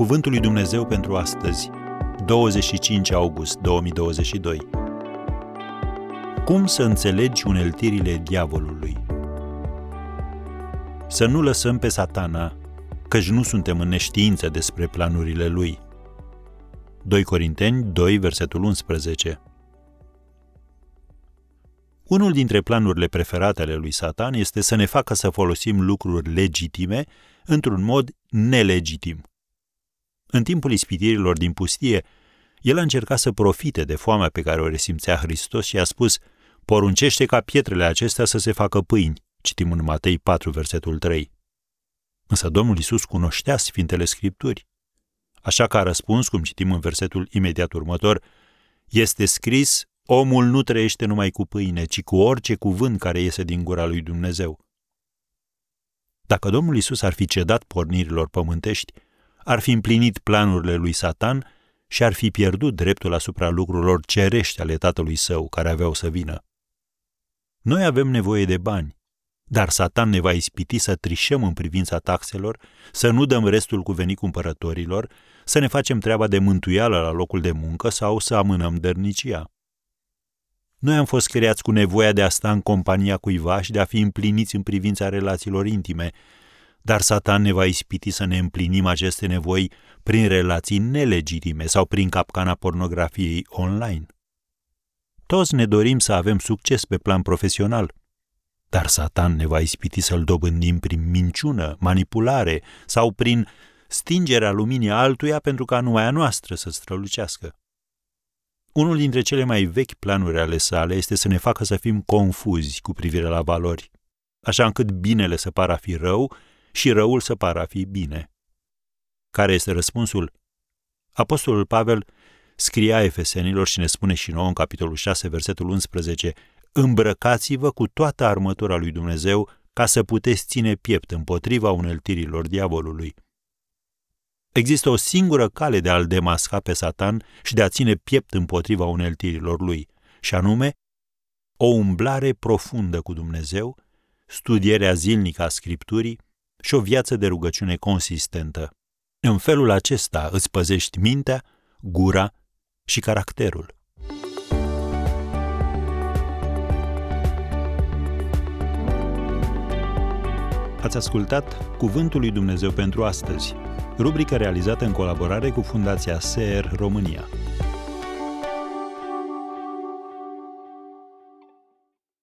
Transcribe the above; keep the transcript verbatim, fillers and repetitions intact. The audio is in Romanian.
Cuvântul lui Dumnezeu pentru astăzi, douăzeci și cinci august două mii douăzeci și doi. Cum să înțelegi uneltirile diavolului? Să nu lăsăm pe Satana, căci nu suntem în neștiință despre planurile lui. doi Corinteni doi, versetul unsprezece. Unul dintre planurile preferate ale lui Satan este să ne facă să folosim lucruri legitime într-un mod nelegitim. În timpul ispitirilor din pustie, el a încercat să profite de foamea pe care o resimțea Hristos și a spus: poruncește ca pietrele acestea să se facă pâini, citim în Matei patru, versetul trei. Însă Domnul Iisus cunoștea Sfintele Scripturi. Așa că a răspuns, cum citim în versetul imediat următor: este scris, omul nu trăiește numai cu pâine, ci cu orice cuvânt care iese din gura lui Dumnezeu. Dacă Domnul Iisus ar fi cedat pornirilor pământești, ar fi împlinit planurile lui Satan și ar fi pierdut dreptul asupra lucrurilor cerești ale tatălui său, care aveau să vină. Noi avem nevoie de bani, dar Satan ne va ispiti să trișăm în privința taxelor, să nu dăm restul cuvenit cumpărătorilor, să ne facem treaba de mântuială la locul de muncă sau să amânăm dărnicia. Noi am fost creați cu nevoia de a sta în compania cuiva și de a fi împliniți în privința relațiilor intime, dar Satan ne va ispiti să ne împlinim aceste nevoi prin relații nelegitime sau prin capcana pornografiei online. Toți ne dorim să avem succes pe plan profesional, dar Satan ne va ispiti să-l dobândim prin minciună, manipulare sau prin stingerea luminii altuia pentru ca numai a noastră să strălucească. Unul dintre cele mai vechi planuri ale sale este să ne facă să fim confuzi cu privire la valori, așa încât binele să pară a fi rău și răul să pară a fi bine. Care este răspunsul? Apostolul Pavel scria Efesenilor și ne spune și nouă în capitolul șase, versetul unsprezece: îmbrăcați-vă cu toată armătura lui Dumnezeu ca să puteți ține piept împotriva uneltirilor diavolului. Există o singură cale de a-l demasca pe Satan și de a ține piept împotriva uneltirilor lui, și anume o umblare profundă cu Dumnezeu, studierea zilnică a Scripturii și o viață de rugăciune consistentă. În felul acesta îți păzești mintea, gura și caracterul. Ați ascultat Cuvântul lui Dumnezeu pentru astăzi, rubrica realizată în colaborare cu Fundația Ser România.